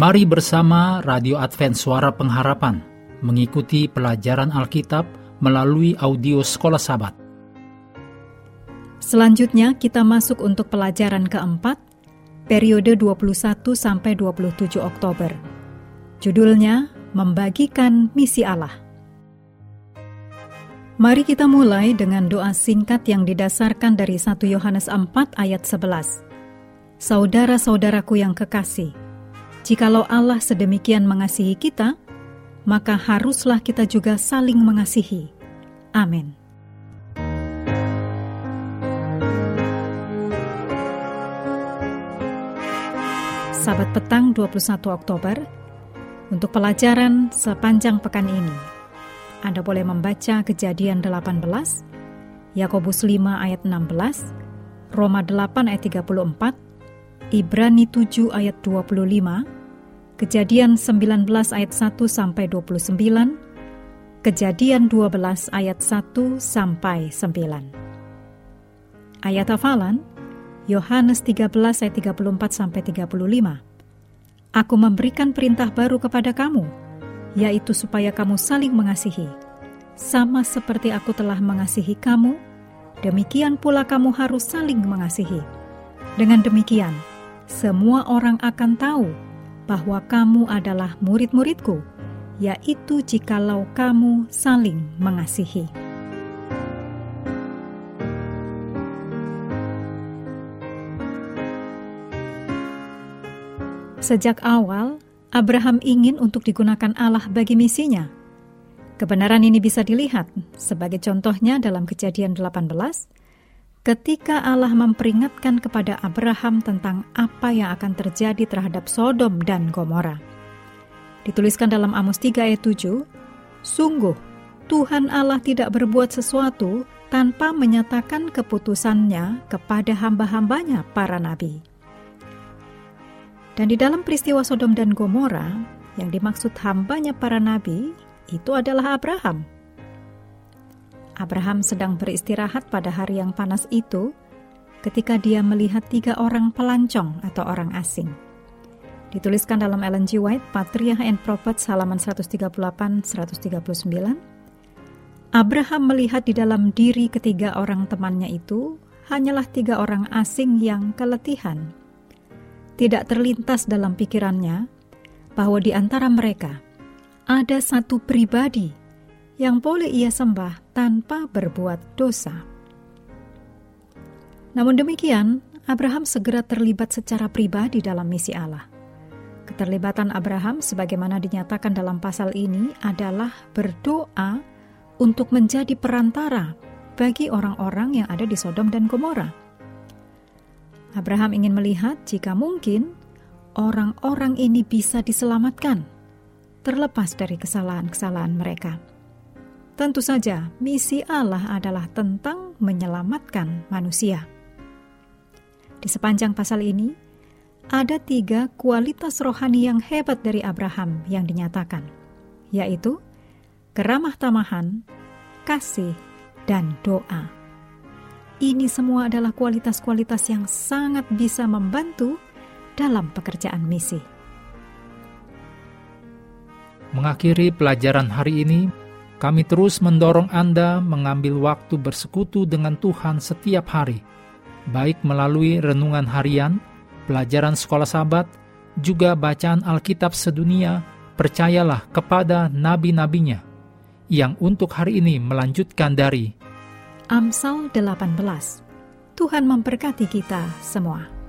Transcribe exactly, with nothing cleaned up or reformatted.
Mari bersama Radio Advent Suara Pengharapan mengikuti pelajaran Alkitab melalui audio Sekolah Sabat. Selanjutnya kita masuk untuk pelajaran keempat, periode dua puluh satu sampai dua puluh tujuh Oktober. Judulnya, Membagikan Misi Allah. Mari kita mulai dengan doa singkat yang didasarkan dari satu Yohanes empat ayat sebelas. Saudara-saudaraku yang kekasih, jikalau Allah sedemikian mengasihi kita, maka haruslah kita juga saling mengasihi. Amin. Sabat Petang dua puluh satu Oktober, untuk pelajaran sepanjang pekan ini, Anda boleh membaca Kejadian delapan belas, Yakobus lima ayat enam belas, Roma delapan ayat tiga puluh empat, Ibrani tujuh ayat dua puluh lima, Kejadian sembilan belas ayat satu sampai dua puluh sembilan, Kejadian dua belas ayat satu sampai sembilan. Ayat hafalan Yohanes tiga belas ayat tiga puluh empat sampai tiga puluh lima. Aku memberikan perintah baru kepada kamu, yaitu supaya kamu saling mengasihi, sama seperti aku telah mengasihi kamu, demikian pula kamu harus saling mengasihi. Dengan demikian, semua orang akan tahu bahwa kamu adalah murid-murid-Ku, yaitu jikalau kamu saling mengasihi. Sejak awal, Abraham ingin untuk digunakan Allah bagi misinya. Kebenaran ini bisa dilihat sebagai contohnya dalam Kejadian delapan belas, ketika Allah memperingatkan kepada Abraham tentang apa yang akan terjadi terhadap Sodom dan Gomora. Dituliskan dalam Amos tiga ayat tujuh, sungguh, Tuhan Allah tidak berbuat sesuatu tanpa menyatakan keputusannya kepada hamba-hambanya para nabi. Dan di dalam peristiwa Sodom dan Gomora, yang dimaksud hambanya para nabi, itu adalah Abraham. Abraham sedang beristirahat pada hari yang panas itu ketika dia melihat tiga orang pelancong atau orang asing. Dituliskan dalam Ellen G. White, Patriarch and Prophets, halaman seratus tiga puluh delapan sampai seratus tiga puluh sembilan. Abraham melihat di dalam diri ketiga orang temannya itu hanyalah tiga orang asing yang keletihan. Tidak terlintas dalam pikirannya bahwa di antara mereka ada satu pribadi yang boleh ia sembah tanpa berbuat dosa. Namun demikian, Abraham segera terlibat secara pribadi dalam misi Allah. Keterlibatan Abraham sebagaimana dinyatakan dalam pasal ini adalah berdoa untuk menjadi perantara bagi orang-orang yang ada di Sodom dan Gomora. Abraham ingin melihat jika mungkin orang-orang ini bisa diselamatkan, terlepas dari kesalahan-kesalahan mereka. Tentu saja, misi Allah adalah tentang menyelamatkan manusia. Di sepanjang pasal ini, ada tiga kualitas rohani yang hebat dari Abraham yang dinyatakan, yaitu keramah-tamahan, kasih, dan doa. Ini semua adalah kualitas-kualitas yang sangat bisa membantu dalam pekerjaan misi. Mengakhiri pelajaran hari ini, kami terus mendorong Anda mengambil waktu bersekutu dengan Tuhan setiap hari, baik melalui renungan harian, pelajaran sekolah Sabat, juga bacaan Alkitab sedunia, percayalah kepada nabi-nabinya, yang untuk hari ini melanjutkan dari Amsal delapan belas. Tuhan memberkati kita semua.